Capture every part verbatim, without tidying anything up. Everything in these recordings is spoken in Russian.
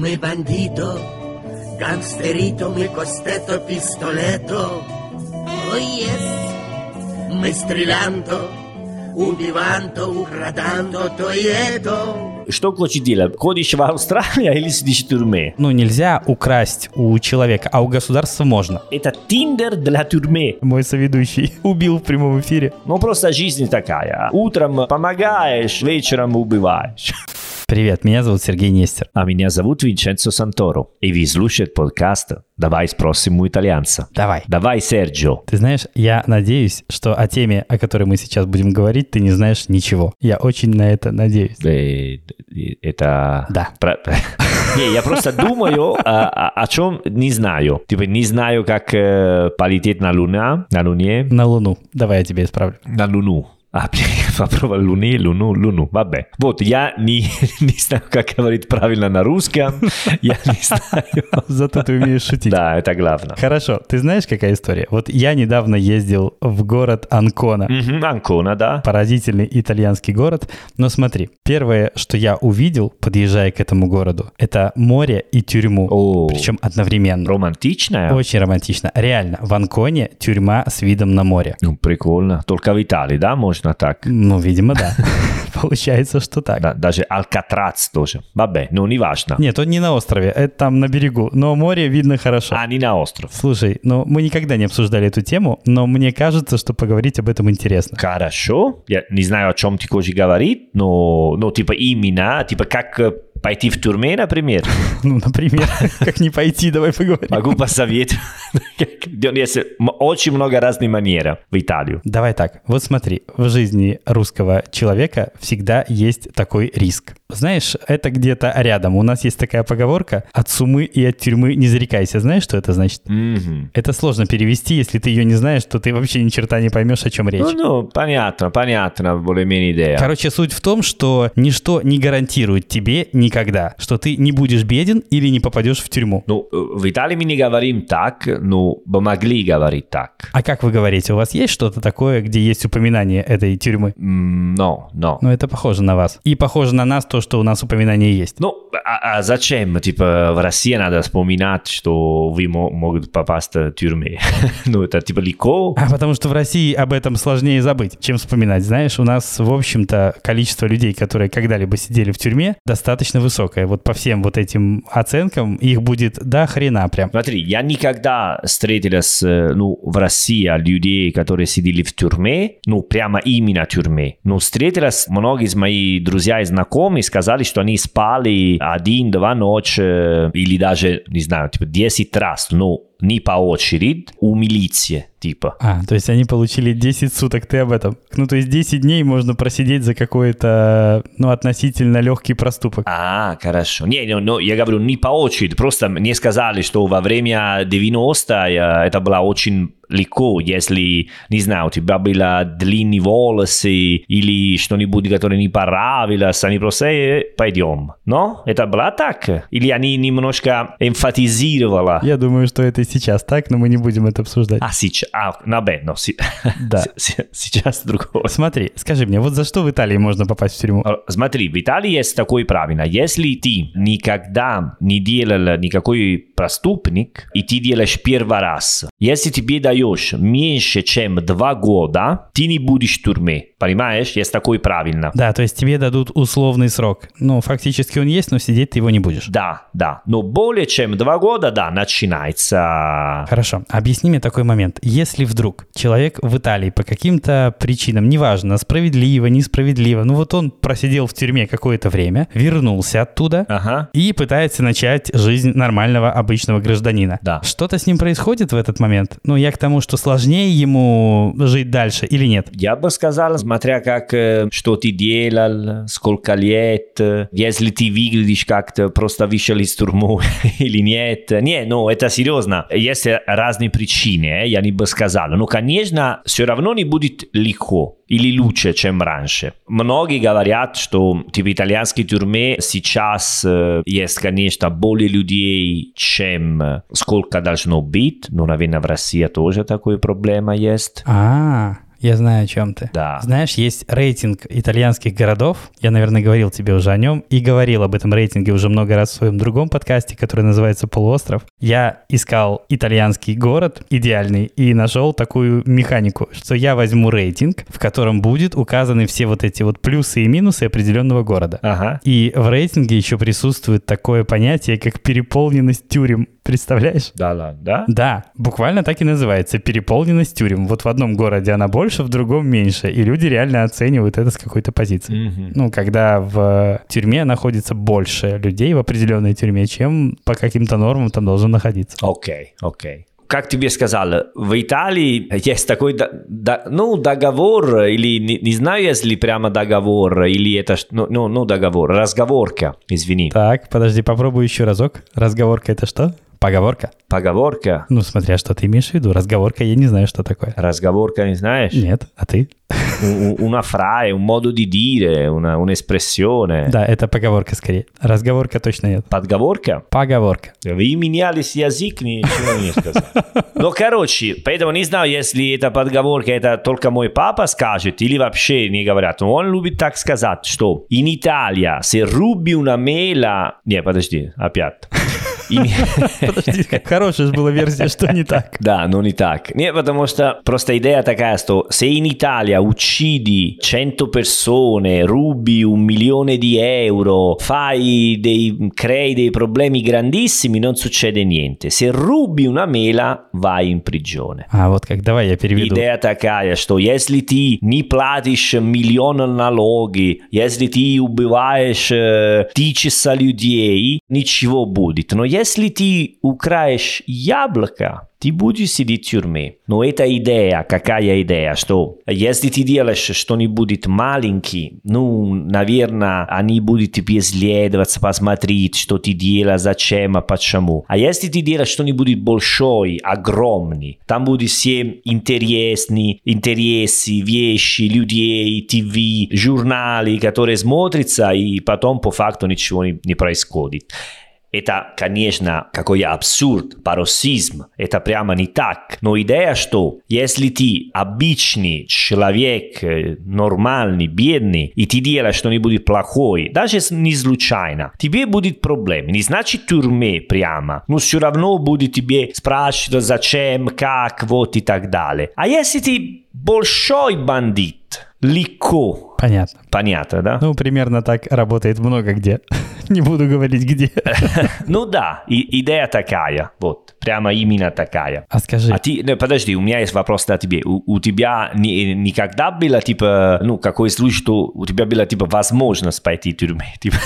Мы бандито, гангстерито, мы костето, пистолето. О, ес! Мы стрелянто, убиванто, украданто, то и это. Что лучше делать? Ходишь в Австралию или сидишь в тюрьме? Ну, нельзя украсть у человека, а у государства можно. Это Тиндер для тюрьмы. Мой соведущий убил в прямом эфире. Ну, просто жизнь такая. Утром помогаешь, вечером убиваешь. Привет, меня зовут Сергей Нестер. А меня зовут Винченцо Санторо. И вы слушаете подкаст «Давай спросим у итальянца». Давай. Давай, Серджио. Ты знаешь, я надеюсь, что о теме, о которой мы сейчас будем говорить, ты не знаешь ничего. Я очень на это надеюсь. Это... Да. Не, я просто думаю, о чем не знаю. Типа, не знаю, как полететь на Луну. На Луне. На Луну. Давай я тебя исправлю. На Луну. А, попробовал Луны, Луну, Луну. Бабе. Вот, я не, не знаю, как говорить правильно на русском. Я не знаю. Зато ты умеешь шутить. Да, это главное. Хорошо. Ты знаешь, какая история? Вот я недавно ездил в город Анкона. Угу, Анкона, да. Поразительный итальянский город. Но смотри, первое, что я увидел, подъезжая к этому городу, это море и тюрьму. О, причем одновременно. Романтичная? Очень романтично. Реально, в Анконе тюрьма с видом на море. Ну, прикольно. Только в Италии, да, можно? Так. Ну, видимо, да. Получается, что так. Да, даже Алкатрац тоже. Бабе, ну, не важно. Нет, он не на острове, это там на берегу. Но море видно хорошо. А, не на остров. Слушай, ну, мы никогда не обсуждали эту тему, но мне кажется, что поговорить об этом интересно. Хорошо. Я не знаю, о чем ты хочешь говорить, но, ну, типа, именно, типа, как... Пойти в тюрьме, например? Ну, например, как не пойти, давай поговорим. Могу посоветовать. Есть очень много разных манер в Италию. Давай так, вот смотри, в жизни русского человека всегда есть такой риск. Знаешь, это где-то рядом. У нас есть такая поговорка: от сумы и от тюрьмы не зарекайся. Знаешь, что это значит? Mm-hmm. Это сложно перевести, если ты ее не знаешь, то ты вообще ни черта не поймешь, о чем речь. Ну, ну понятно, понятно, более-менее идея. Короче, суть в том, что ничто не гарантирует тебе никогда, что ты не будешь беден или не попадешь в тюрьму. Ну, в Италии мы не говорим так, но могли говорить так. А как вы говорите? У вас есть что-то такое, где есть упоминание этой тюрьмы? No, no. Ну, это похоже на вас. И похоже на нас то, что у нас упоминание есть. Ну, а, а зачем? Типа, в России надо вспоминать, что вы мо- могут попасть в тюрьму. Ну, это типа легко. А потому что в России об этом сложнее забыть, чем вспоминать. Знаешь, у нас, в общем-то, количество людей, которые когда-либо сидели в тюрьме, достаточно высокое. Вот по всем вот этим оценкам их будет до хрена прям. Смотри, я никогда встретился, ну, в России людей, которые сидели в тюрьме, ну, прямо именно в тюрьме. Но встретились многие из моих друзей и знакомых, сказали, что они спали один-два ночи или даже, не знаю, типа десять раз, ну, не по очереди, у милиции, типа. А, то есть они получили десять суток, ты об этом. Ну, то есть десять дней можно просидеть за какой-то, ну, относительно легкий проступок. А, хорошо. Не, ну, ну, я говорю, не по очереди, просто мне сказали, что во время девяностых это было очень легко, если, не знаю, у тебя были длинные волосы или что-нибудь, которое не понравилось, они просто э, пойдем. Но это было так? Или они немножко эмфатизировали? Я думаю, что это сейчас так, но мы не будем это обсуждать. А сейчас? А, ну, ну, си... да. Сейчас другое. Смотри, скажи мне, вот за что в Италии можно попасть в тюрьму? Смотри, в Италии есть такое правило. Если ты никогда не делал никакой проступник, и ты делаешь первый раз, если тебе дают меньше, чем два года, ты не будешь в тюрьме. Понимаешь? Есть такое правильно. Да, то есть тебе дадут условный срок. Ну, фактически он есть, но сидеть ты его не будешь. Да, да. Но более чем два года, да, начинается. Хорошо. Объясни мне такой момент. Если вдруг человек в Италии по каким-то причинам, неважно, справедливо, несправедливо, ну вот он просидел в тюрьме какое-то время, вернулся оттуда, ага, и пытается начать жизнь нормального обычного гражданина. Да. Что-то с ним происходит в этот момент? Ну, я к тому, что сложнее ему жить дальше или нет? Я бы сказал, смотря как, что ты делал, сколько лет, если ты выглядишь как-то, просто вышел из тюрьмы или нет. Не, ну, это серьезно. Есть разные причины, я не бы сказал. Но, конечно, все равно не будет легко или лучше, чем раньше. Многие говорят, что типа, в итальянской тюрьме сейчас есть, конечно, более людей, чем сколько должно быть. Ну, наверное, в России тоже такая проблема есть. А-а-а. Я знаю, о чем ты. Да. Знаешь, есть рейтинг итальянских городов. Я, наверное, говорил тебе уже о нем и говорил об этом рейтинге уже много раз в своем другом подкасте, который называется «Полуостров». Я искал итальянский город идеальный и нашел такую механику, что я возьму рейтинг, в котором будет указаны все вот эти вот плюсы и минусы определенного города. Ага. И в рейтинге еще присутствует такое понятие, как переполненность тюрем. Представляешь? Да, да, да. Да, буквально так и называется — переполненность тюрем. Вот в одном городе она больше, в другом меньше, и люди реально оценивают это с какой-то позиции. Mm-hmm. Ну, когда в тюрьме находится больше людей в определенной тюрьме, чем по каким-то нормам там должен находиться. Окей, okay, окей. Okay. Как тебе сказал, в Италии есть такой до, до, ну, договор, или не, не знаю, если прямо договор, или это, ну, ну, ну договор, разговорка, извини. Так, подожди, попробую еще разок. Разговорка — это что? Поговорка. Поговорка? Ну, смотря что ты имеешь в виду. Разговорка, я не знаю, что такое. Разговорка не знаешь? Нет, а ты? Una frase, un modo di dire, una, un'espressione. Да, это поговорка скорее. Разговорка точно нет. Подговорка? Поговорка. Вы менялись язык, ничего не сказал. Ну, короче, поэтому не знаю, если это подговорка, это только мой папа скажет или вообще не говорят. Но он любит так сказать, что in Italia se rubi una mela... Не, подожди, опять. Подожди, хорошая же была версия, что не так. Да, но не так. Нет, потому что просто идея такая, что se in Italia uccidi cento persone, rubi un milione di euro, fai dei, crei dei problemi grandissimi, non succede niente. Se rubi una mela, vai in prigione. А вот как, давай я переведу. Идея такая, что если ты не платишь миллион налоги, если ты убиваешь тысячи людей, ничего будет. Но если ты украешь яблоко, ты будешь сидеть в тюрьме. Но это идея, какая идея, что если ты делаешь что-нибудь маленькое, ну, наверное, они будут тебе следовать, посмотреть, что ты делаешь, зачем, а почему. А если ты делаешь что-нибудь большое, огромное, там будут все интересные, интересы, вещи, людей, ТВ, журналы, которые смотрятся, и потом по факту ничего не происходит. Это, конечно, какой абсурд, пароксизм, это прямо не так. Но идея, что если ты обычный человек, нормальный, бедный, и ты делаешь что-нибудь плохое, даже не случайно, тебе будет проблема. Не значит тюрьме прямо, но все равно будет тебе спрашивать, зачем, как, вот и так далее. А если ты большой бандит, легко. Понятно. Понятно, да? Ну, примерно так работает много где. Не буду говорить где. Ну да, и, идея такая, вот, прямо именно такая. А скажи... А ты, ну, подожди, у меня есть вопрос о тебе. У, у тебя не, никогда было, типа, ну, какой случай, что у тебя была, типа, возможность пойти в тюрьму? Типа,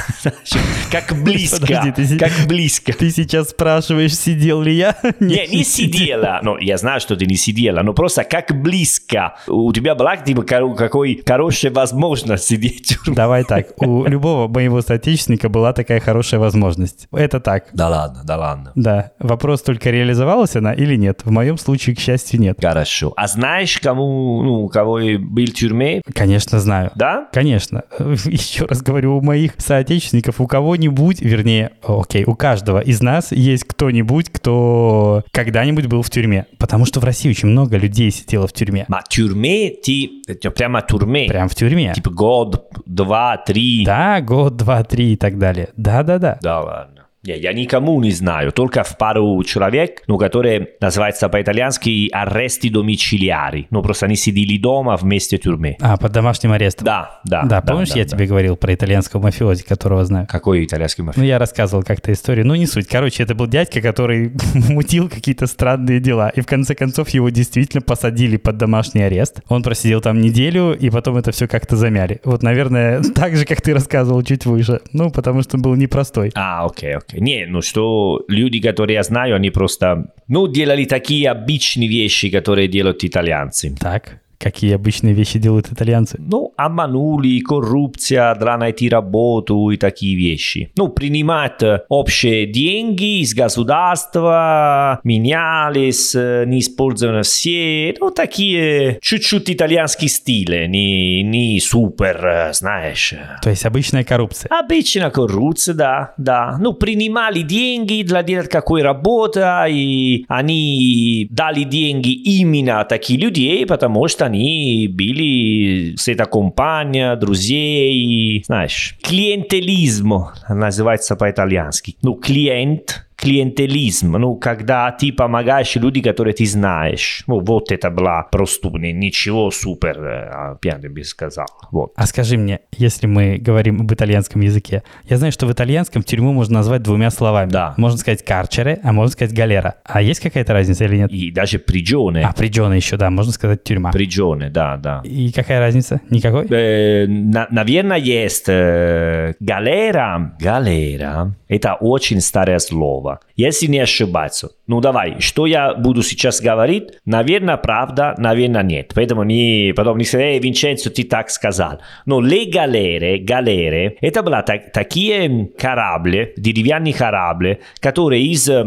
как близко, подожди, как ты, близко. Ты сейчас спрашиваешь, сидел ли я? Нет, не, не сидела. Ну, я знаю, что ты не сидела, но просто как близко. У тебя была, типа, какой хорошая возможность можно сидеть. Давай так. У любого моего соотечественника была такая хорошая возможность. Это так. Да ладно, да ладно. Да. Вопрос только, реализовалась она или нет. В моем случае, к счастью, нет. Хорошо. А знаешь, кому, ну, кого был в тюрьме? Конечно, знаю. Да? Конечно. Еще раз говорю, у моих соотечественников, у кого-нибудь, вернее, окей, у каждого из нас есть кто-нибудь, кто когда-нибудь был в тюрьме. Потому что в России очень много людей сидело в тюрьме. А тюрьме, ты, прямо тюрьме. Прям в тюрьме. Типа год, два, три. Да, год, два, три и так далее. Да-да-да. Да ладно. Не, я никому не знаю, только в пару человек, ну, которые называются по-итальянски аррести домичилиари. Ну, просто они сидели дома вместе в тюрьме. А, под домашним арестом. Да, да. Да, да, помнишь, да, я да, тебе да. говорил про итальянского мафиози, которого знаю? Какой итальянский мафиози? Ну, я рассказывал как-то историю, ну, не суть. Короче, это был дядька, который мутил какие-то странные дела. И в конце концов его действительно посадили под домашний арест. Он просидел там неделю, и потом это все как-то замяли. Вот, наверное, так же, как ты рассказывал чуть выше. Ну, потому что он был непростой. А, окей, окей. Не, ну что люди, которые я знаю, они просто, ну, делали такие обычные вещи, которые делают итальянцы. Так, какие обычные вещи делают итальянцы? Ну, обманули, коррупция, для найти работу и такие вещи. Ну, принимать общие деньги из государства, менялись, не использованы все. Ну, такие чуть-чуть итальянские стили, не, не супер, знаешь. То есть обычная коррупция? Обычная коррупция, да, да. Ну, принимали деньги для делать какой работы, и они дали деньги именно такие людей, потому что они были сета-компания, друзей, знаешь. Клиентелизм называется по-итальянски. Ну, клиент... Клиентелизм, ну, когда ты помогаешь людям, которые ты знаешь. Ну, вот это была простуня, ничего супер, я бы сказал. Вот. А скажи мне, если мы говорим об итальянском языке, я знаю, что в итальянском тюрьму можно назвать двумя словами. Да. Можно сказать карцере, а можно сказать галера. А есть какая-то разница или нет? И даже пригионе. А, пригионе еще, да, можно сказать тюрьма. Пригионе, да, да. И какая разница? Никакой? Э, на, наверное, есть. Галера, галера, это очень старое слово. Если не ошибаться. Ну давай, что я буду сейчас говорить? Наверное, правда, наверное, нет. Поэтому не, потом не сказали, э, Винченцо, ты так сказал. Но ле галеры, галеры, это были так, такие корабли, деревянные корабли, которые из э,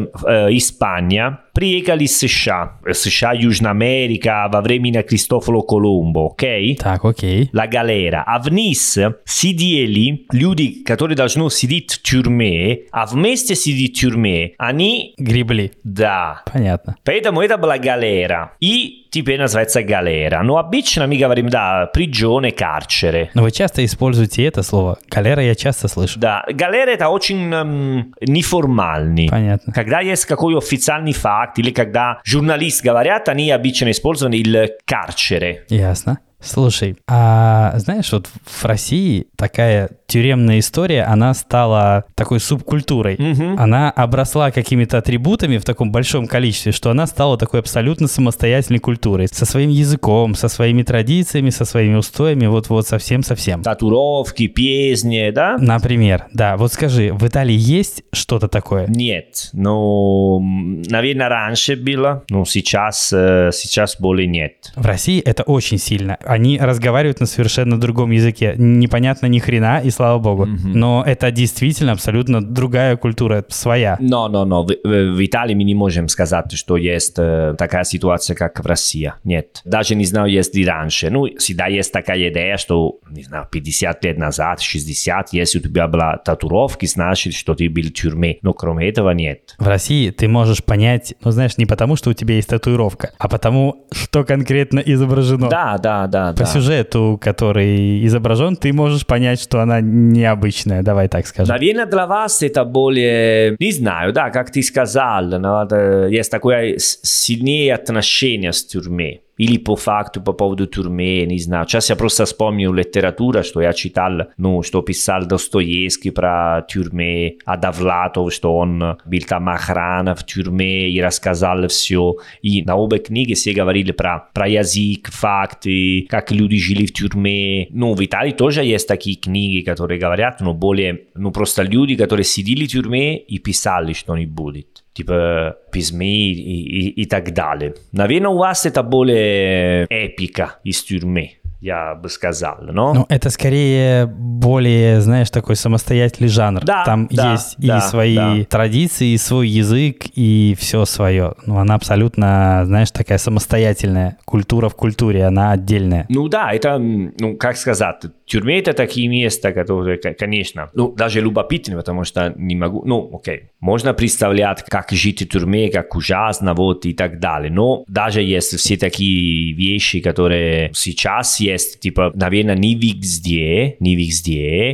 Испании приехали из США, США, Южная Америка во время Кристофора Колумба, окей? Так, окей. Ла галера. А вниз сидели люди, которые должны сидеть в тюрьме, а вместе сидеть в тюрьме. Они... Гребли. Да. Понятно. Поэтому это была галера. И теперь называется галера. Но обычно мы говорим, да, пригионе, карцере. Но вы часто используете это слово. Галера я часто слышу. Да. Галера это очень эм, неформальный. Понятно. Когда есть какой официальный факт или когда журналисты говорят, они обычно используют il карцере. Ясно. Слушай, а знаешь, вот в России такая тюремная история, она стала такой субкультурой. Mm-hmm. Она обросла какими-то атрибутами в таком большом количестве, что она стала такой абсолютно самостоятельной культурой. Со своим языком, со своими традициями, со своими устоями, вот-вот совсем-совсем. Татуировки, песни, да? Например, да. Вот скажи, в Италии есть что-то такое? Нет. Ну, наверное, раньше было, но сейчас, сейчас более нет. В России это очень сильно. Они разговаривают на совершенно другом языке. Непонятно ни хрена, и слава богу. Mm-hmm. Но это действительно абсолютно другая культура, своя. Но, но, но. В, в Италии мы не можем сказать, что есть такая ситуация, как в России. Нет. Даже не знаю, есть ли раньше. Ну, всегда есть такая идея, что, не знаю, пятьдесят лет назад, шестьдесят, если у тебя была татуировка, значит, что ты был в тюрьме. Но кроме этого нет. В России ты можешь понять, ну, знаешь, не потому, что у тебя есть татуировка, а потому, что конкретно изображено. Да, да, да. Да, по да. сюжету, который изображен, ты можешь понять, что она необычная, давай так скажем. Наверное, для вас это более, не знаю, да, как ты сказал, надо... есть такое сильнее отношение с тюрьмой. Или по факту, по поводу тюрьмы, не знаю. Сейчас я просто вспомнил литературу, что я читал, ну, что писал Достоевский про тюрьмы, а Довлатов, что он был там охрана в тюрьме и рассказал все. И на обе книги все говорили про, про язык, факты, как люди жили в тюрьме. Ну, в Италии тоже есть такие книги, которые говорят, но более, ну, просто люди, которые сидели в тюрьме и писали, что не будет. Типа письма и, и, и так далее. Наверное, у вас это более эпика из тюрьмы, я бы сказал, но... Ну, это скорее более, знаешь, такой самостоятельный жанр. Да, там да, есть да, и свои да. традиции, и свой язык, и все свое. Ну, она абсолютно, знаешь, такая самостоятельная. Культура в культуре, она отдельная. Ну да, это, ну, как сказать, тюрьма это такие места, которые, конечно, ну, даже любопытные, потому что не могу... Ну, окей, можно представлять, как жить в тюрьме, как ужасно, вот, и так далее. Но даже если все такие вещи, которые сейчас есть, типа, наверное, не везде, не везде,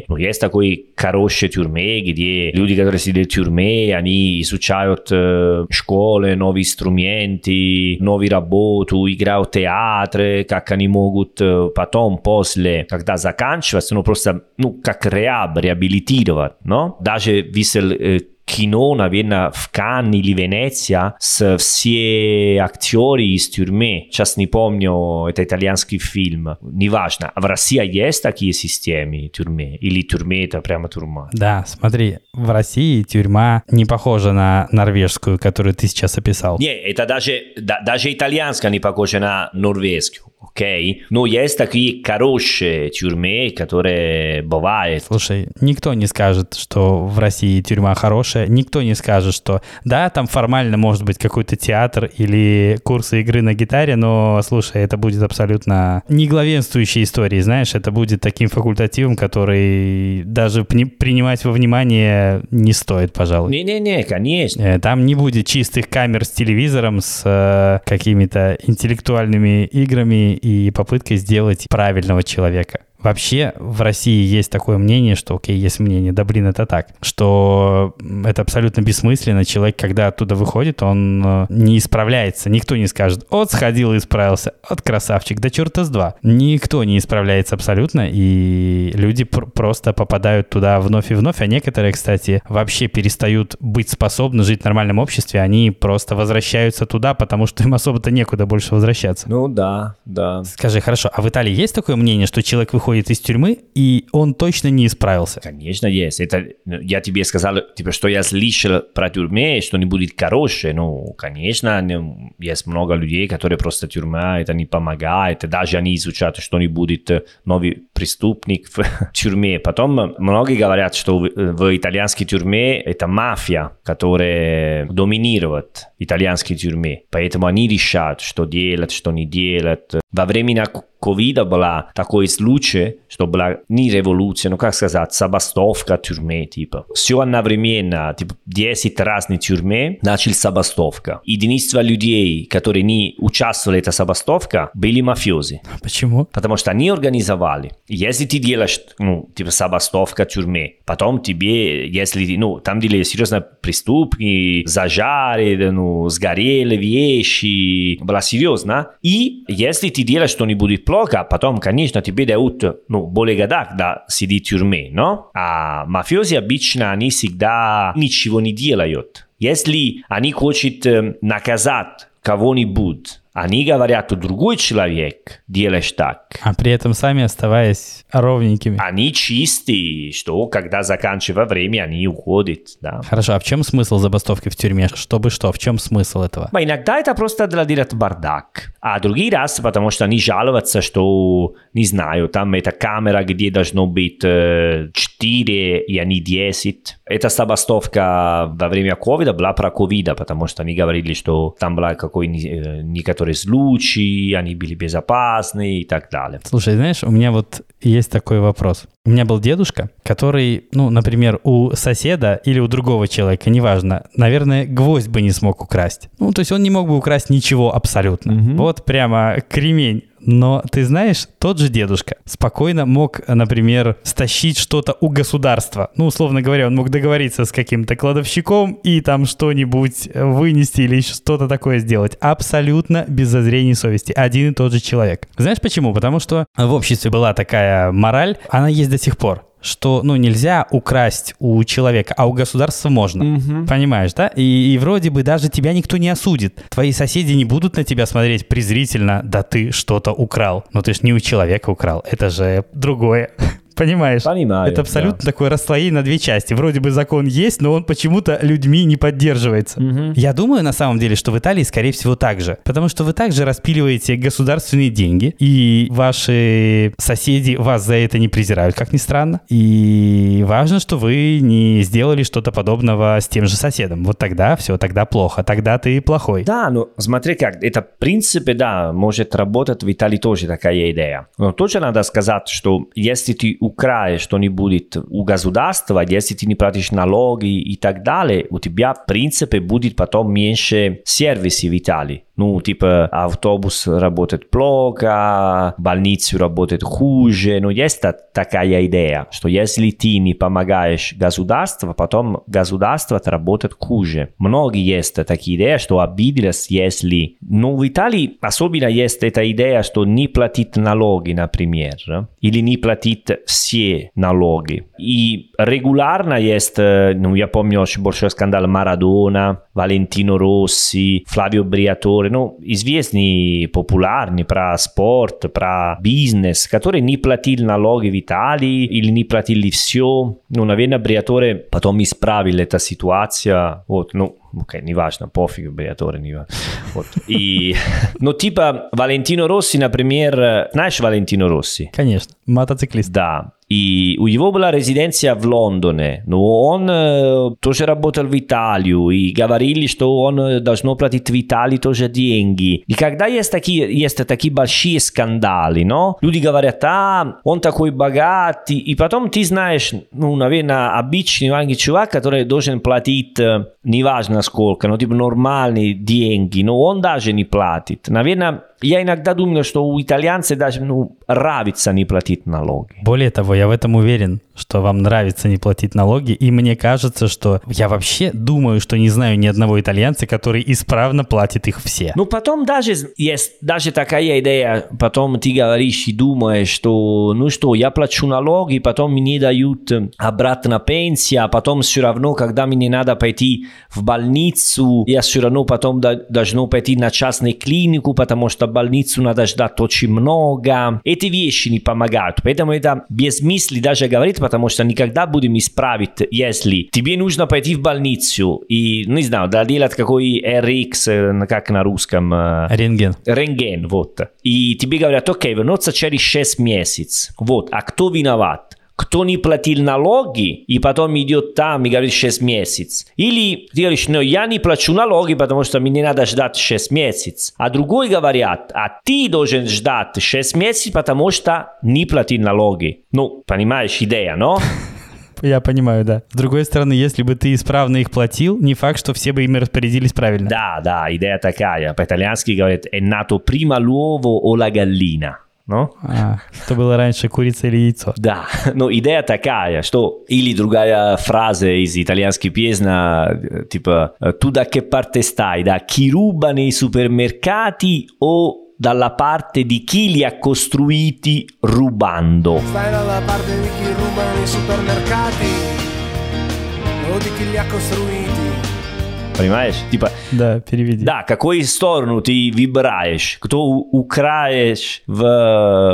но есть такой хороший тюрьме, где люди, которые сидят в тюрьме, они изучают э, школы, новые инструменты, новую работу, играют в театре, как они могут э, потом, после, когда заканчиваются, ну, просто, ну, как реаб, реабилитировать, но даже висел э, кино, наверное, в Канне или Венеции с все актеры из тюрьмы. Сейчас не помню, это итальянский фильм. Неважно. В России есть такие системы тюрьмы? Или тюрьма это прямо тюрьма? Да, смотри, в России тюрьма не похожа на норвежскую, которую ты сейчас описал. Нет, это даже, да, даже итальянская не похожа на норвежскую. Окей, okay. Но есть такие хорошие тюрьмы, которые бывают. Слушай, никто не скажет, что в России тюрьма хорошая, никто не скажет, что да, там формально может быть какой-то театр или курсы игры на гитаре, но, слушай, это будет абсолютно не главенствующей историей, знаешь, это будет таким факультативом, который даже принимать во внимание не стоит, пожалуй. Не-не-не, конечно. Там не будет чистых камер с телевизором, с э, какими-то интеллектуальными играми жизни и попыткой сделать правильного человека. Вообще в России есть такое мнение, что, окей, есть мнение, да блин, это так, что это абсолютно бессмысленно. Человек, когда оттуда выходит, он не исправляется. Никто не скажет, от сходил и исправился, от красавчик, да черта с два. Никто не исправляется абсолютно, и люди пр- просто попадают туда вновь и вновь. А некоторые, кстати, вообще перестают быть способны жить в нормальном обществе, они просто возвращаются туда, потому что им особо-то некуда больше возвращаться. Ну да, да. Скажи, хорошо, а в Италии есть такое мнение, что человек выходит из тюрьмы, и он точно не исправился? Конечно, есть. Это, я тебе сказал, типа, что я слышал про тюрьму, что не будет хорошее. Ну, конечно, есть много людей, которые просто тюрьма, это не помогает. Даже они изучают, что не будет новый преступник в тюрьме. Потом многие говорят, что в, в итальянской тюрьме это мафия, которая доминирует итальянской тюрьме. Поэтому они решают, что делать, что не делать. Во времена ковида была такой случай, что была не революция, но, как сказать, забастовка тюрьмы, типа. Все одновременно, типа, десять разных тюрьмы начали забастовка. Единство людей, которые не участвовали в этой забастовке, были мафиози. Почему? Потому что они организовали. Если ты делаешь, ну, типа, забастовка тюрьмы, потом тебе, если, ну, там были серьезные преступники, зажарили, ну, сгорели вещи, было серьезно. И если ты делаешь что-нибудь плохо, потом, конечно, тебе дают, ну, более года, когда сидит в тюрьме, но а мафиози обычно они всегда ничего не делают. Если они хотят наказать кого-нибудь, они говорят, что другой человек делаешь так. А при этом сами оставаясь ровненькими. Они чистые, что когда заканчивается время, они уходят. Да. Хорошо, а в чем смысл забастовки в тюрьме? Чтобы что? В чем смысл этого? Но иногда это просто делает бардак. А другие раз, потому что они жалуются, что, не знаю, там эта камера, где должно быть четыре, и они десять. Эта забастовка во время ковида была про ковида, потому что они говорили, что там была какой-то некоторый случаи, они были безопасны и так далее. Слушай, знаешь, у меня вот есть такой вопрос. У меня был дедушка, который, ну, например, у соседа или у другого человека, неважно, наверное, гвоздь бы не смог украсть. Ну, то есть он не мог бы украсть ничего абсолютно. Угу. Вот прямо кремень. Но ты знаешь, тот же дедушка спокойно мог, например, стащить что-то у государства. Ну, условно говоря, он мог договориться с каким-то кладовщиком и там что-нибудь вынести или что-то такое сделать. Абсолютно без зазрений совести. Один и тот же человек. Знаешь почему? Потому что в обществе была такая мораль, она есть до сих пор, что, ну, нельзя украсть у человека, а у государства можно. Mm-hmm. Понимаешь, да? И, и вроде бы даже тебя никто не осудит. Твои соседи не будут на тебя смотреть презрительно, да ты что-то украл. Но ты ж не у человека украл, это же другое. Понимаешь? Понимаю, это абсолютно да. Такое расслоение на две части. Вроде бы закон есть, но он почему-то людьми не поддерживается. Угу. Я думаю, на самом деле, что в Италии, скорее всего, так же. Потому что вы также распиливаете государственные деньги, и ваши соседи вас за это не презирают, как ни странно. И важно, что вы не сделали что-то подобного с тем же соседом. Вот тогда все, тогда плохо, тогда ты плохой. Да, ну смотри как, это в принципе, да, может работать в Италии тоже такая идея. Но тоже надо сказать, что если ты украсть что-нибудь у государства, если ты не платишь налоги и так далее, у тебя, в принципе, будет потом меньше сервисов в Италии. Ну, типа, автобус работает плохо, больницы работают хуже. Но есть та- такая идея, что если ты не помогаешь государству, потом государство работает хуже. Многие есть такие идеи, что обиделись, если... Но в Италии особенно есть эта идея, что не платить налоги, например, или не платить все налоги. И регулярно есть, ну, я помню, очень большой скандал Марадона, Валентино Росси, Флавио Бриатore, ну, известные, популярные про спорт, про бизнес, которые не платили налоги в Италии или не платили все. Ну, наверное, Бриаторе потом исправил эту ситуацию. Вот, ну, окей, okay, неважно, пофиг, Бриаторе, неважно. Вот. И, ну, типа, Валентино Росси, например, знаешь Валентино Росси? Конечно, мотоциклист. Да. И у него была резиденция в Лондоне, но он э, тоже работал в Италию, и говорили, что он должен платить в Италии тоже деньги. И когда есть такие, есть такие большие скандалы, но люди говорят, а, он такой богатый, и потом ты знаешь, ну, наверное, обычный маленький чувак, который должен платить, неважно сколько, но типа нормальные деньги, но он даже не платит. Наверное, я иногда думаю, что у итальянцев даже ну, нравится не платить налоги. Более того, я в этом уверен, что вам нравится не платить налоги. И мне кажется, что я вообще думаю, что не знаю ни одного итальянца, который исправно платит их все. Ну, потом даже есть даже такая идея, потом ты говоришь и думаешь, что ну что, я плачу налоги, потом мне дают обратно пенсию, а потом все равно, когда мне надо пойти в больницу, я все равно потом должен пойти на частную клинику, потому что в больницу надо ждать очень много. Эти вещи не помогают, поэтому это бессмысленно даже говорить, потому что никогда будем исправить, если тебе нужно пойти в больницу и, не знаю, доделать какой эр икс, как на русском? Рентген. Рентген, вот. И тебе говорят, окей, вернуться через шесть месяцев. Вот, а кто виноват? Кто не платил налоги и потом идет там и говорит шесть месяцев. Или ты говоришь, ну я не плачу налоги, потому что мне надо ждать шесть месяцев. А другой говорят, а ты должен ждать шесть месяцев, потому что не платил налоги. Ну, понимаешь, идея, но... Я понимаю, да. С другой стороны, если бы ты исправно их платил, не факт, что все бы ими распорядились правильно. Да, да, идея такая. По-итальянски говорят, «È nato prima l'uovo o la gallina». Ну? А, что было раньше, курица или яйцо? Да, но идея такая, что... Или другая фраза из итальянской песни, типа «Tu da che parte stai? Da chi ruba nei supermercati o...» Dalla parte di chi li ha costruiti rubando. Stai dalla parte di chi ruba nei supermercati o di chi li ha costruiti. Понимаешь? Типа... Да, переведи. Да, какую сторону ты выбираешь? Кто украешь в,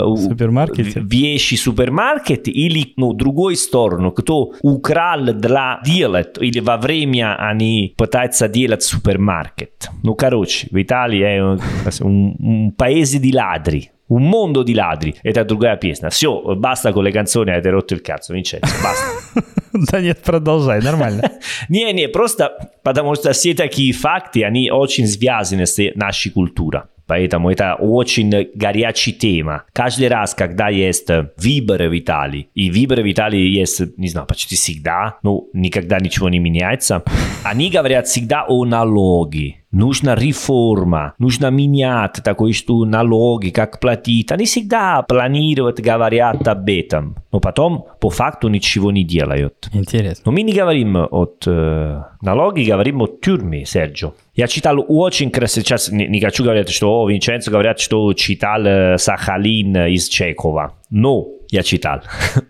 в супермаркете? Вещи супермаркет или, ну, другую сторону? Кто украл для делать или во время они пытаются делать супермаркет? Ну, короче, в Италии это un paese di ladri. Un mondo di ladri. Это другая песня. Все, баста con le canzoni, avete rotto il cazzo, Винченцо, баста. Да нет, продолжай, нормально. Не-не, просто потому что все такие факты, они очень связаны с нашей культурой. Поэтому это очень горячая тема. Каждый раз, когда есть выборы в Италии, и выборы в Италии есть, не знаю, почти всегда, ну, никогда ничего не меняется, они говорят всегда о налоге. Нужна реформа, нужно менять такое, что налоги, как платить. Они всегда планируют, говорят об этом, но потом по факту ничего не делают. Интересно. Но мы не говорим от э, налоги, говорим от тюрьмы, Серджио. Я читал очень красиво, сейчас не, не хочу говорить, что о, Винченцо говорят, что читал э, Сахалин из Чехова, но я читал,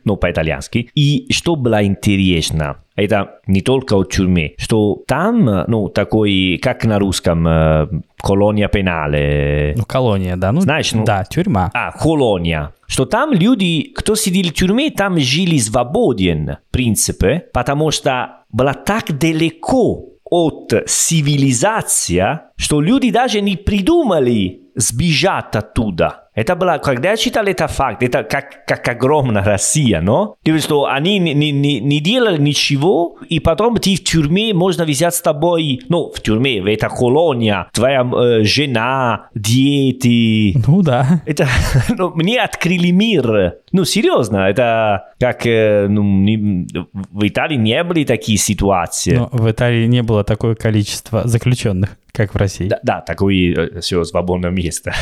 но по-итальянски. И что было интересно, это не только о тюрьме, что там, ну, такой, как на русском, э, колония пенале. Ну, колония, да. Ну, знаешь, ну, да, тюрьма. А, колония. Что там люди, кто сидели в тюрьме, там жили свободен, в принципе, потому что было так далеко от цивилизации, что люди даже не придумали сбежать оттуда. Это было, когда я читал это факт, это как, как огромная Россия, но? То есть, что они не, не, не делали ничего, и потом ты в тюрьме, можно взять с тобой, ну, в тюрьме, это колония, твоя э, жена, дети. Ну, да. Это, ну, мне открыли мир. Ну, серьезно, это как, э, ну, не, в Италии не были такие ситуации. Но в Италии не было такое количество заключенных, как в России. Да, да, такое все свободное место.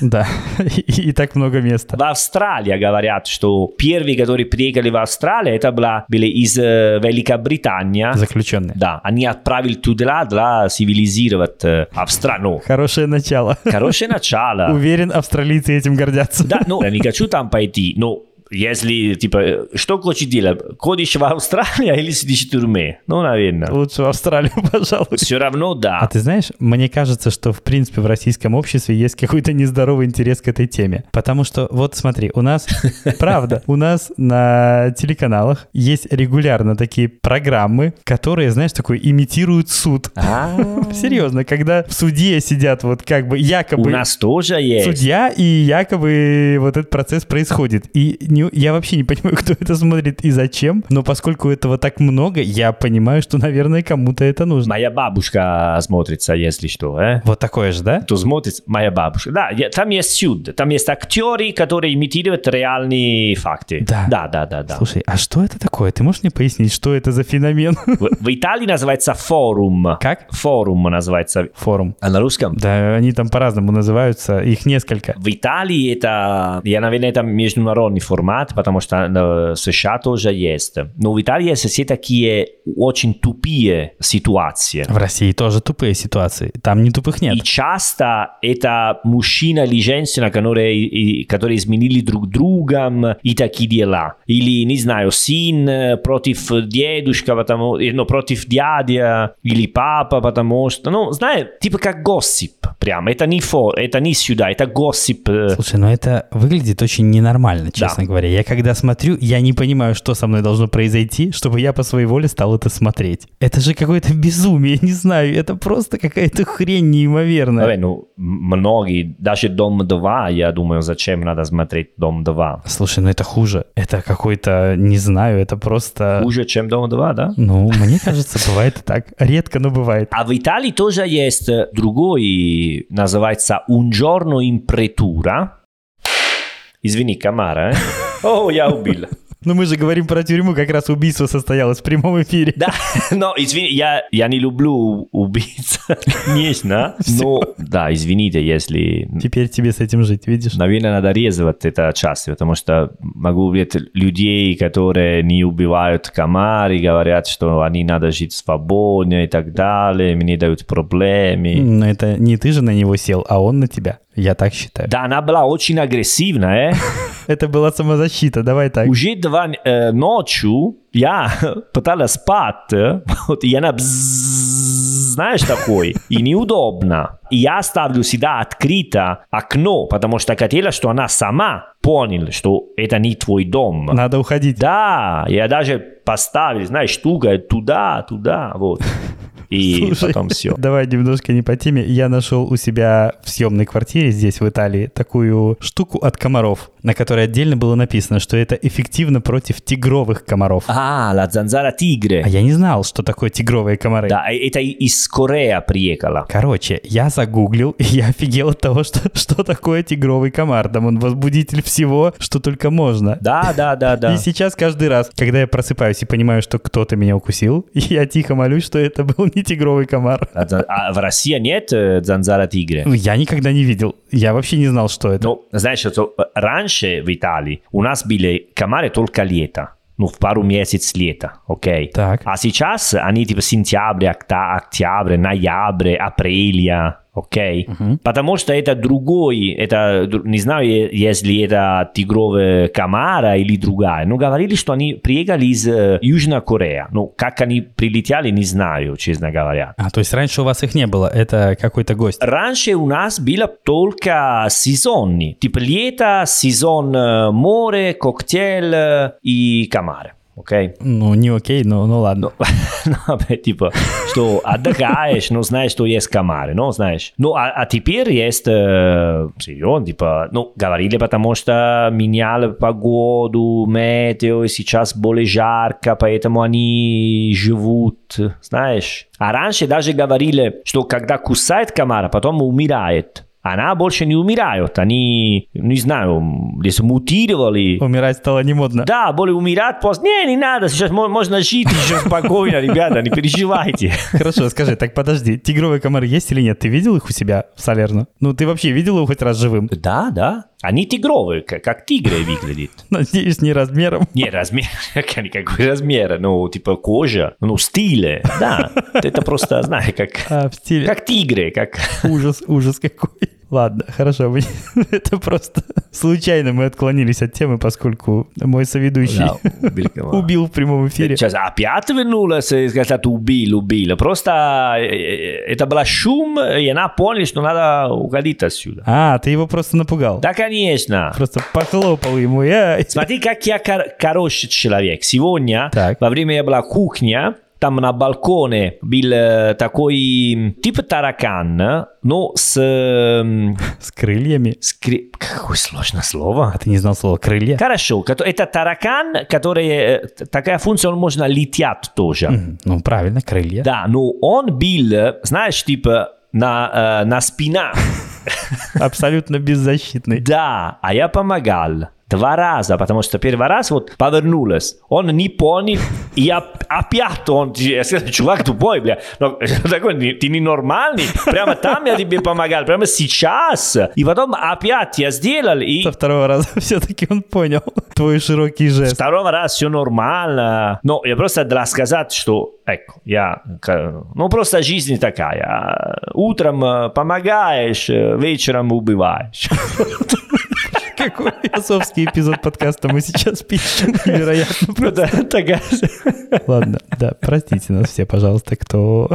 Да, и, и, и так много места. В Австралии говорят, что первые, которые приехали в Австралию, это была, были из Великобритании. Заключенные. Да, они отправили туда для цивилизировать Австралию. Хорошее начало. Хорошее начало. Уверен, австралийцы этим гордятся. Да, ну, я не хочу там пойти, но... Если, типа, что хочешь делать? Ходишь в Австралию или сидишь в тюрьме? Ну, наверное. Лучше в Австралию, пожалуй. Все равно, да. А ты знаешь, мне кажется, что, в принципе, в российском обществе есть какой-то нездоровый интерес к этой теме. Потому что, вот смотри, у нас, правда, у нас на телеканалах есть регулярно такие программы, которые, знаешь, такой имитируют суд. Серьезно, когда в суде сидят вот как бы якобы... У нас тоже есть. Судья, и якобы вот этот процесс происходит. И не, я вообще не понимаю, кто это смотрит и зачем, но поскольку этого так много, я понимаю, что, наверное, кому-то это нужно. Моя бабушка смотрится, если что. Э? Вот такое же, да? Кто смотрит, моя бабушка. Да, я, там есть сюд, там есть актеры, которые имитируют реальные факты. Да. Да, да, да, да. Слушай, а что это такое? Ты можешь мне пояснить, что это за феномен? В, в Италии называется форум. Как? Форум называется. Форум. А на русском? Да, они там по-разному называются, их несколько. В Италии это, я, наверное, это международный формат, потому что в США тоже есть. Но в Италии есть все такие очень тупые ситуации. В России тоже тупые ситуации, там не тупых нет. И часто это мужчина или женщина, которые, которые изменили друг друга и такие дела. Или, не знаю, сын против дедушка, потому, ну, против дядя, или папа, потому что, ну, знаешь, типа как госсип прям. Это не фор, это не сюда, это госсип. Слушай, ну это выглядит очень ненормально, честно да. говоря. Я когда смотрю, я не понимаю, что со мной должно произойти, чтобы я по своей воле стал это смотреть. Это же какое-то безумие, не знаю, это просто какая-то хрень неимоверная. Давай, ну, многие, даже Дом два, я думаю, зачем надо смотреть Дом два. Слушай, ну это хуже, это какой-то, не знаю, это просто... Хуже, чем Дом два, да? Ну, мне кажется, бывает так, редко, но бывает. А в Италии тоже есть другой, называется «Un giorno in pretura». Извини, Камара, э? О, я убил. Ну, мы же говорим про тюрьму, как раз убийство состоялось в прямом эфире. Да, но извини, я, я не люблю убийц, нежно, но, да, извините, если... Теперь тебе с этим жить, видишь? Наверное, надо резать это часто, потому что могу увидеть людей, которые не убивают комары, говорят, что они надо жить свободно и так далее, мне дают проблемы. Но это не ты же на него сел, а он на тебя. Я так считаю. Да, она была очень агрессивная. Это была самозащита, давай так. Уже два э, ночью я пыталась спать, вот, и она, бзззз, знаешь, такой, и неудобно. И я ставлю всегда открыто окно, потому что хотела, что она сама поняла, что это не твой дом. Надо уходить. Да, я даже поставил, знаешь, штука туда, туда, вот. И слушай, потом все. Давай немножко не по теме. Я нашел у себя в съемной квартире здесь, в Италии, такую штуку от комаров, на которой отдельно было написано, что это эффективно против тигровых комаров. А, la zanzara tigre. А я не знал, что такое тигровые комары. Да, это из Кореи приехало. Короче, я загуглил, и я офигел от того, что, что такое тигровый комар. Там он возбудитель всего, что только можно. Да, да, да, да. И сейчас каждый раз, когда я просыпаюсь и понимаю, что кто-то меня укусил, я тихо молюсь, что это был не тигровый комар. А, а в России нет занзара тигре? Я никогда не видел. Я вообще не знал, что это. Ну, знаешь, что раньше в Италии у нас были комары только лето. Ну, в пару месяцев лета, окей? Так. А сейчас они типа сентябрь, окта, октябрь, ноябрь, апрель, окей? Угу. Потому что это другой, это, не знаю, если это тигровая комара или другая, но говорили, что они приехали из Южной Кореи. Ну, как они прилетели, не знаю, честно говоря. А, то есть раньше у вас их не было, это какой-то гость? Раньше у нас было только сезонные, типа лето, сезон море, коктейль и комары. Окей? Ну, не окей, но, но ладно. Ну, типа, что отдыхаешь, но знаешь, что есть комары, ну, знаешь. Ну, а, а теперь есть, э, серьезно, типа, ну, говорили, потому что меняли погоду, метео, сейчас более жарко, поэтому они живут, знаешь. А раньше даже говорили, что когда кусает комара, потом умирает. Она больше не умирает, они, не знаю, если мутировали. Умирать стало не модно. Да, более умирать поздно. Не, не надо, сейчас можно жить еще спокойно, ребята, не переживайте. Хорошо, скажи, так подожди, тигровые комары есть или нет? Ты видел их у себя в Салерно? Ну, ты вообще видел его хоть раз живым? Да, да. Они тигровые, как тигры выглядят. Надеюсь, не размером. Не, размер, никакой размер, ну, типа кожа, ну, стиле, да. Это просто, знаешь, как тигры. Ужас, ужас какой. Ладно, хорошо, это просто случайно мы отклонились от темы, поскольку мой соведущий да, убил в прямом эфире. Сейчас опять вернулась и сказала, убил, убил. Просто это был шум, и она поняла, что надо уходить отсюда. А, ты его просто напугал? Да, конечно. Просто похлопал ему. Смотри, как я хороший человек. Сегодня так. Во время я была кухня, там на балконе был такой тип таракан, но с... С крыльями. С кри... Какое сложное слово. А ты не знал слово крылья? Хорошо. Это таракан, который... Такая функция, он можно лететь тоже. Mm, ну, правильно, крылья. Да, но он был, знаешь, типа на, на спина. Абсолютно беззащитный. Да, а я помогал. Два раза, потому что первый раз вот повернулась, он не понял, и оп- опять он, я сказал, чувак тупой, бля, но такой, ты ненормальный, прямо там я тебе помогал, прямо сейчас, и потом опять я сделал, и... Со второго раза все-таки он понял твой широкий жест. Второго раза все нормально, но я просто должен сказать, что, эко, я, ну просто жизнь такая, утром помогаешь, вечером убиваешь. Какой философский эпизод подкаста мы сейчас пишем, невероятно просто. Ладно, да, простите нас все, пожалуйста, кто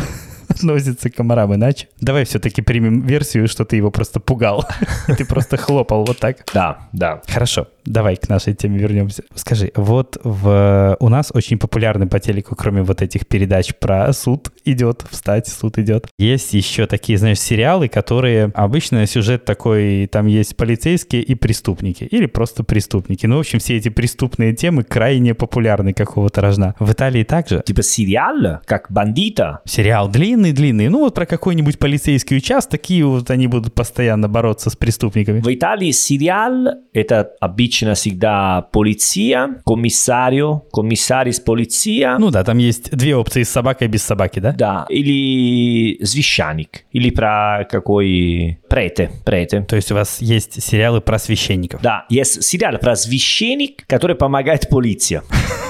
относится к комарам иначе. Давай все-таки примем версию, что ты его просто пугал, и ты просто хлопал вот так. Да, да. Хорошо, давай к нашей теме вернемся. Скажи, вот в... у нас очень популярный по телеку, кроме вот этих передач про суд идет, встать, суд идет. Есть еще такие, знаешь, сериалы, которые обычно сюжет такой, там есть полицейские и преступники, или просто преступники. Ну, в общем, все эти преступные темы крайне популярны какого-то рожна. В Италии также. Типа сериал, как бандита. Сериал длинный. Длинные. Ну вот про какой-нибудь полицейский участок, и вот они будут постоянно бороться с преступниками. В Италии сериал – это обычно всегда полиция, комиссарио, комиссарис полиция. Ну да, там есть две опции – с собакой и без собаки, да? Да, или священник, или про какой… Прете, прете. То есть у вас есть сериалы про священников? Да, есть сериал про священник, который помогает полиции.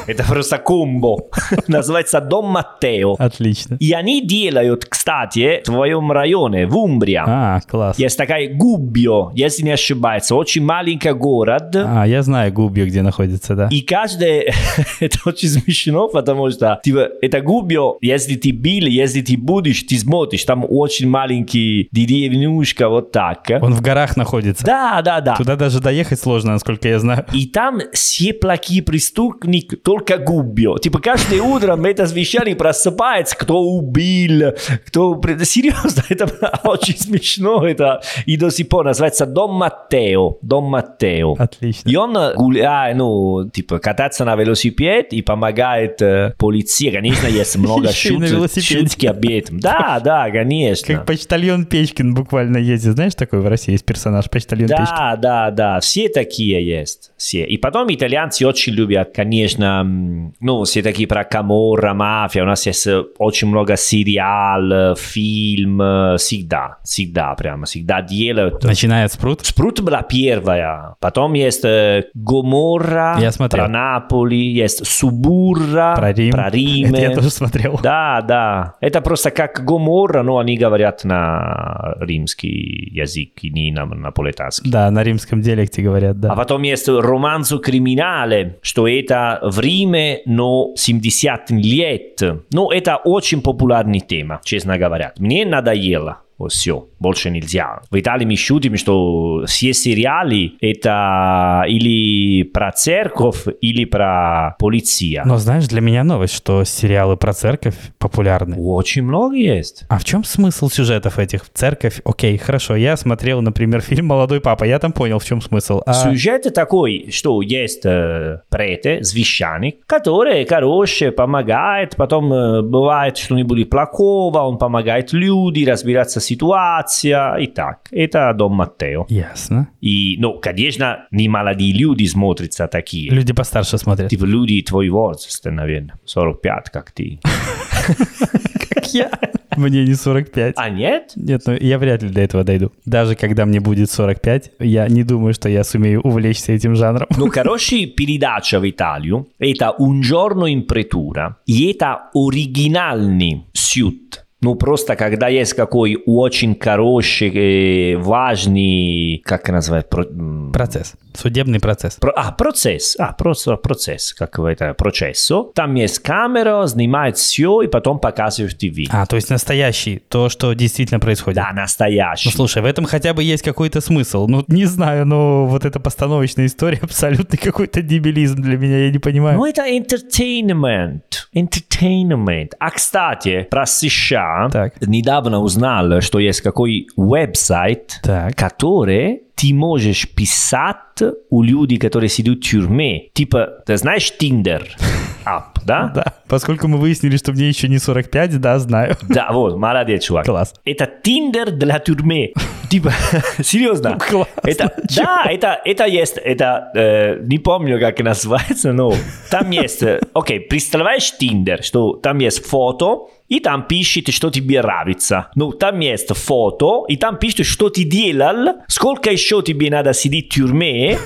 Это просто комбо. Называется «Дон Маттео». Отлично. И они делают, кстати, в твоем районе, в Умбрии. А, класс. Есть такая Губбио, если не ошибаюсь. Очень маленький город. А, я знаю Губбио, где находится, да. И каждое... Это очень смешно, потому что типа, это Губбио, если ты был, если ты будешь, ты смотришь. Там очень маленький деревнюшка, вот так. Он в горах находится. Да, да, да. Туда даже доехать сложно, насколько я знаю. И там все плохие преступники... Только Губбио. Типа каждое утро это священник просыпается, кто убил, кто... Серьезно, это очень смешно. Это... И до сих пор называется Дон Маттео. Дон Маттео. Отлично. И он гуляет, ну, типа катается на велосипеде и помогает э, полиции. Конечно, есть много шут... шутки об этом. Да, да, конечно. Как почтальон Печкин буквально ездит. Знаешь, такой в России есть персонаж почтальон Печкин? Да, да, да. Все такие есть. Все. И потом итальянцы очень любят, конечно, ну, все такие про Гоморра, мафия. У нас есть очень много сериалов, фильм. Всегда, всегда прямо, всегда делают. Начиная от Спрут? Спрут была первая. Потом есть Гоморра, про Наполи, есть Субурра, про Рим. Про Рим. Это я тоже смотрел. Да, да. Это просто как Гоморра, но они говорят на римский язык, не на наполитанский. Да, на римском диалекте говорят, да. А потом есть Романцу Криминале, что это в Риме, но семьдесят лет. Ну, это очень популярная тема, честно говоря. Мне надоело. Все, больше нельзя. В Италии мы шутим, что все сериалы это или про церковь, или про полицию. Но знаешь, для меня новость, что сериалы про церковь популярны. Очень много есть. А в чем смысл сюжетов этих? Церковь, окей, хорошо. Я смотрел, например, фильм «Молодой папа», я там понял, в чем смысл. А... Сюжет такой, что есть э, прете, священник, который, короче, помогает, потом э, бывает что-нибудь плохого, он помогает людям разбираться с ситуация и так. Это Дон Маттео. Ясно. И, ну, конечно, не молодые люди смотрятся такие. Люди постарше смотрят. Типа люди твоего возраста, наверное. сорок пять, как ты. Как я. Мне не сорок пять. А нет? Нет, ну я вряд ли до этого дойду. Даже когда мне будет сорок пять, я не думаю, что я сумею увлечься этим жанром. Ну, короче, передача в Италию – это «Un giorno in pretura» и это оригинальный сюжет. Ну, просто когда есть какой очень хороший, важный, как называют? Про... Процесс. Судебный процесс. Про... А, процесс. А, просто процесс. Как это? Процесс. Там есть камера, снимает все и потом показывают в ТВ. А, то есть настоящий. То, что действительно происходит. Да, настоящий. Ну, слушай, в этом хотя бы есть какой-то смысл. Ну, не знаю, но вот эта постановочная история абсолютно какой-то дебилизм для меня. Я не понимаю. Ну, это entertainment. Entertainment. А, кстати, про США. Так. Недавно узнал, что есть какой веб-сайт, так. который ты можешь писать у людей, которые сидят в тюрьме. Типа, ты знаешь Тиндер? Ап, да? Да. Поскольку мы выяснили, что мне еще не сорок пять, да, знаю. Да, вот, молодец, чувак. Класс. Это Тиндер для тюрьмы. Типа, серьезно. Ну, это, да, это, это есть, это, э, не помню, как называется, но там есть, окей, представляешь Тиндер, что там есть фото, и там пишет, что тебе нравится. Ну, там есть фото, и там пишет, что ты делал, сколько еще тебе надо сидеть в тюрьме.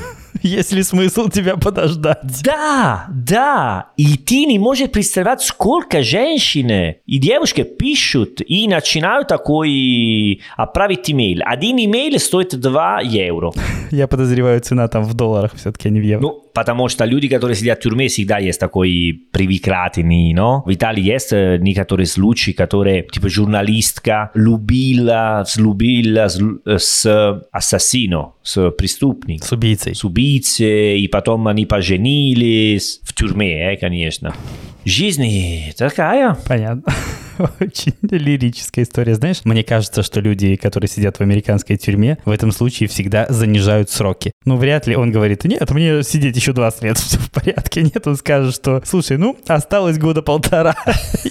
Есть ли смысл тебя подождать? Да, да. И ты не можешь представлять, сколько женщины и девушки пишут и начинают такой отправить имейл. Один имейл стоит два евро. Я подозреваю, цена там в долларах все-таки, а не в евро. Ну, потому что люди, которые сидят в тюрьме, всегда есть такой привлекательный, но в Италии есть некоторые случаи, которые, типа, журналистка любила, слюбила с ассасином, с преступником. С убийцей. С убийцей. И потом они поженились в тюрьме, э, конечно. Жизнь такая. Понятно. Очень лирическая история, знаешь? Мне кажется, что люди, которые сидят в американской тюрьме, в этом случае всегда занижают сроки. Ну, вряд ли он говорит, нет, мне сидеть еще двадцать лет, все в порядке. Нет, он скажет, что, слушай, ну, осталось года полтора,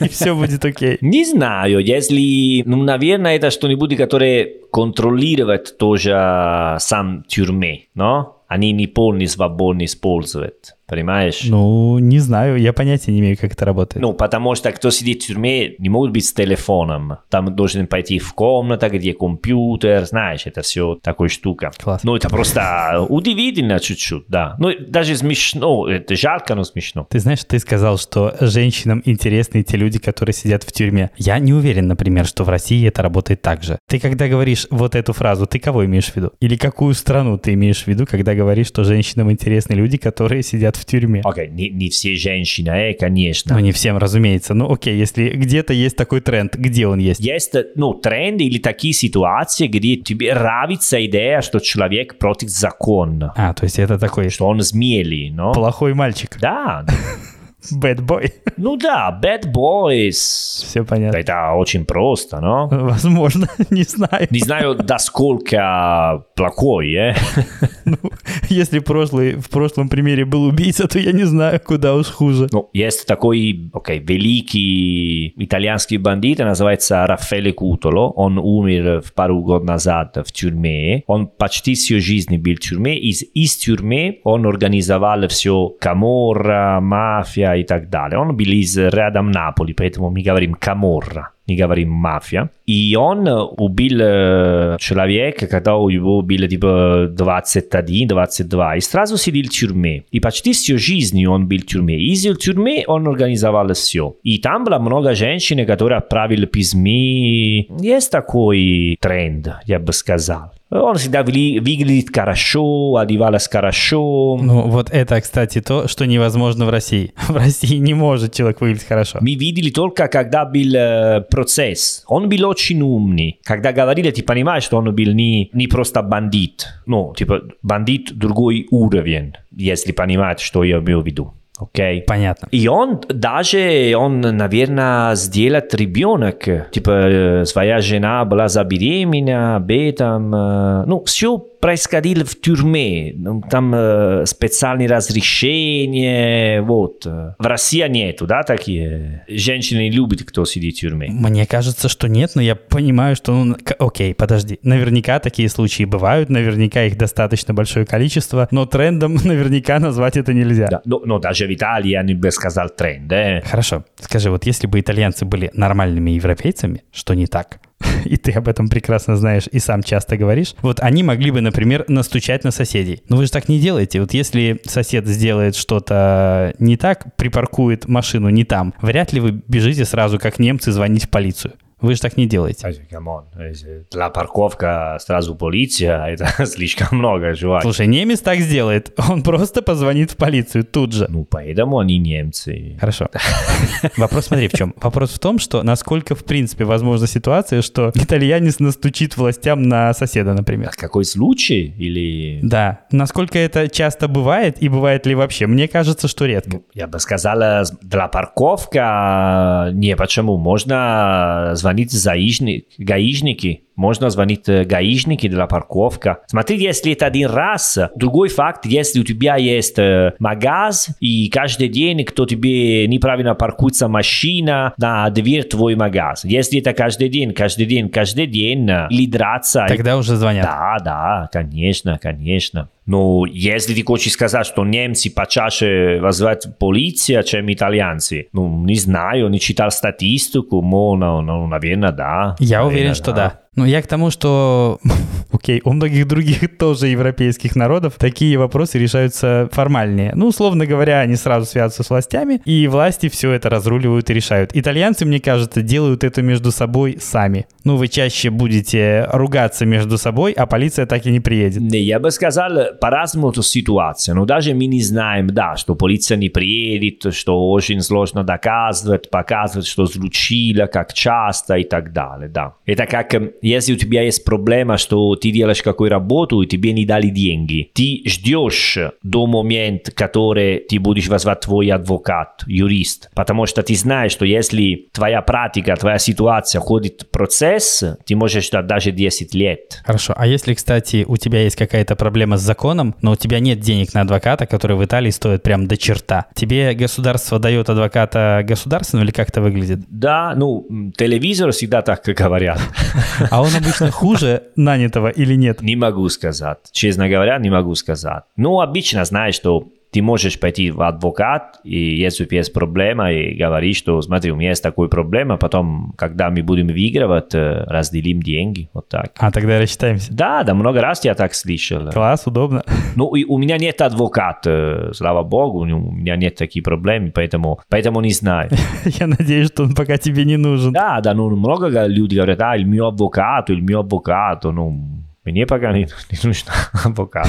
и все будет окей. Не знаю, если, ну, наверное, это что-нибудь, которое контролирует тоже сам тюрьме, но... Они не полностью свободно используют, понимаешь? Ну, не знаю, я понятия не имею, как это работает. Ну, потому что кто сидит в тюрьме, не может быть с телефоном. Там должен пойти в комнату, где компьютер, знаешь, это все такая штука. Класс. Ну, это просто удивительно чуть-чуть, да. Ну, даже смешно, это жарко, но смешно. Ты знаешь, ты сказал, что женщинам интересны те люди, которые сидят в тюрьме. Я не уверен, например, что в России это работает так же. Ты когда говоришь вот эту фразу, ты кого имеешь в виду? Или какую страну ты имеешь в виду, когда говоришь, что женщинам интересны люди, которые сидят в тюрьме. Окей, okay, не, не все женщины, э, конечно. Ну, не всем, разумеется. Ну, окей, okay, если где-то есть такой тренд, где он есть? Есть, ну, тренд или такие ситуации, где тебе нравится идея, что человек против закона. А, то есть это такой... Что он змели, но... Плохой мальчик. Да. Bad boy. Ну да, bad boys. Все понятно. Это очень просто, но... Возможно, не знаю. Не знаю, до сколько плохой, э? Ну, если прошлый, в прошлом примере был убийца, то я не знаю, куда уж хуже. Ну, есть такой, окей, великий итальянский бандит, называется Рафаэле Кутоло. Он умер пару год назад в тюрьме. Он почти всю жизнь был в тюрьме. Из, из тюрьмы он организовал все Гоморра, мафия и так далее. Он был из рядом Наполи, поэтому мы говорим Каморра, не говорим мафия. И он убил человека, когда у него было типа двадцать один двадцать два, и сразу сидел в тюрьме. И почти всю жизнь он был в тюрьме. И из тюрьмы он организовал все. И там было много женщин, которые отправили письма. Есть такой тренд, я бы сказал. Он всегда выглядит хорошо, одевалась хорошо. Ну, вот это, кстати, то, что невозможно в России. В России не может человек выглядеть хорошо. Мы видели только, когда был процесс. Он был очень умный. Когда говорили, ты понимаешь, что он был не, не просто бандит. Ну, типа, бандит другой уровень, если понимать, что я имею в виду. Окей. Okay. Понятно. И он даже, он, наверное, сделает ребенок. Типа, своя жена была забеременна, об этом. Ну, все происходило в тюрьме. Там э, специальные разрешения, вот. В России нету, да, такие? Женщины любят, кто сидит в тюрьме. Мне кажется, что нет, но я понимаю, что... Ну, окей, подожди. Наверняка такие случаи бывают, наверняка их достаточно большое количество, но трендом наверняка назвать это нельзя. Да, но, но даже в Италии я не бы сказал тренд, да? Хорошо. Скажи, вот если бы итальянцы были нормальными европейцами, что не так? И ты об этом прекрасно знаешь и сам часто говоришь. Вот они могли бы, например, настучать на соседей. Но вы же так не делаете. Вот если сосед сделает что-то не так, припаркует машину не там, вряд ли вы бежите сразу, как немцы, звонить в полицию. Вы же так не делаете. Для парковка сразу полиция, это слишком много, чувак. Слушай, немец так сделает. Он просто позвонит в полицию тут же. Ну, поэтому они немцы. Хорошо. Вопрос, смотри, в чем. Вопрос в том, что насколько, в принципе, возможна ситуация, что итальянец настучит властям на соседа, например. Какой случай? Или... Да. Насколько это часто бывает и бывает ли вообще? Мне кажется, что редко. Я бы сказала, для парковка... Не, почему? Можно звонить заишник, гаишники. Можно звонить гаишники для парковка. Смотри, если это один раз. Другой факт, если у тебя есть магаз, и каждый день кто тебе неправильно паркуется машина на дверь твой магаз. Если это каждый день, каждый день, каждый день, или драться. Тогда уже звонят. Да, да, конечно, конечно. Но если ты хочешь сказать, что немцы почаще вызывают полицию, чем итальянцы, ну, не знаю, не читал статистику, но, ну, ну, наверное, да. Я наверное, уверен, да. что да. Но я к тому, что, окей, okay, у многих других тоже европейских народов такие вопросы решаются формальнее. Ну, условно говоря, они сразу связываются с властями, и власти все это разруливают и решают. Итальянцы, мне кажется, делают это между собой сами. Ну, вы чаще будете ругаться между собой, а полиция так и не приедет. Не, я бы сказал, по-разному ситуация. Но даже мы не знаем, да, что полиция не приедет, что очень сложно доказывать, показывать, что случилось, как часто и так далее, да. Это как... Если у тебя есть проблема, что ты делаешь какую работу и тебе не дали деньги, ты ждешь до момента, который ты будешь вызывать твой адвокат, юрист. Потому что ты знаешь, что если твоя практика, твоя ситуация ходит в процесс, ты можешь ждать даже десять лет. Хорошо. А если, кстати, у тебя есть какая-то проблема с законом, но у тебя нет денег на адвоката, который в Италии стоит прям до черта, тебе государство дает адвоката государственного или как это выглядит? Да, ну, телевизор всегда так говорят. А он обычно хуже нанятого или нет? Не могу сказать. Честно говоря, не могу сказать. Ну, обычно знаешь, что ты можешь пойти в адвокат, и если у тебя есть проблема, и говоришь, что смотри, у меня есть такая проблема, потом, когда мы будем выигрывать, разделим деньги. Вот так. А, тогда рассчитаемся. Да, да, много раз я так слышал. Класс, удобно. Ну, и у меня нет адвоката, слава богу, у меня нет таких проблем, поэтому, поэтому не знаю. Я надеюсь, что он пока тебе не нужен. Да, да, ну, много людей говорят, а, il mio avvocato, il mio avvocato, ну... Мне пока не, не нужно адвокат.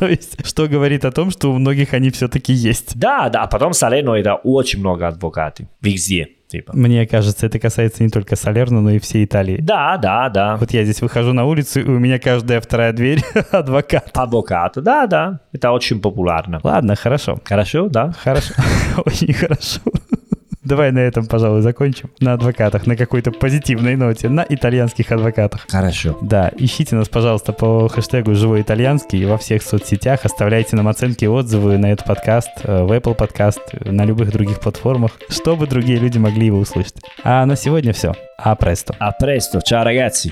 То есть, что говорит о том, что у многих они все-таки есть. Да, да, потом Салерно это очень много адвокатов. Везде. Типа. Мне кажется, это касается не только Салерно, но и всей Италии. Да, да, да. Вот я здесь выхожу на улицу, и у меня каждая вторая дверь адвокат. Адвокат, да, да. Это очень популярно. Ладно, хорошо. Хорошо, да. Хорошо. Очень хорошо. Давай на этом, пожалуй, закончим. На адвокатах, на какой-то позитивной ноте. На итальянских адвокатах. Хорошо. Да, ищите нас, пожалуйста, по хэштегу «Живой итальянский» во всех соцсетях. Оставляйте нам оценки и отзывы на этот подкаст, в Apple подкаст, на любых других платформах, чтобы другие люди могли его услышать. А на сегодня все. А престо. А престо. Чао, ragazzi.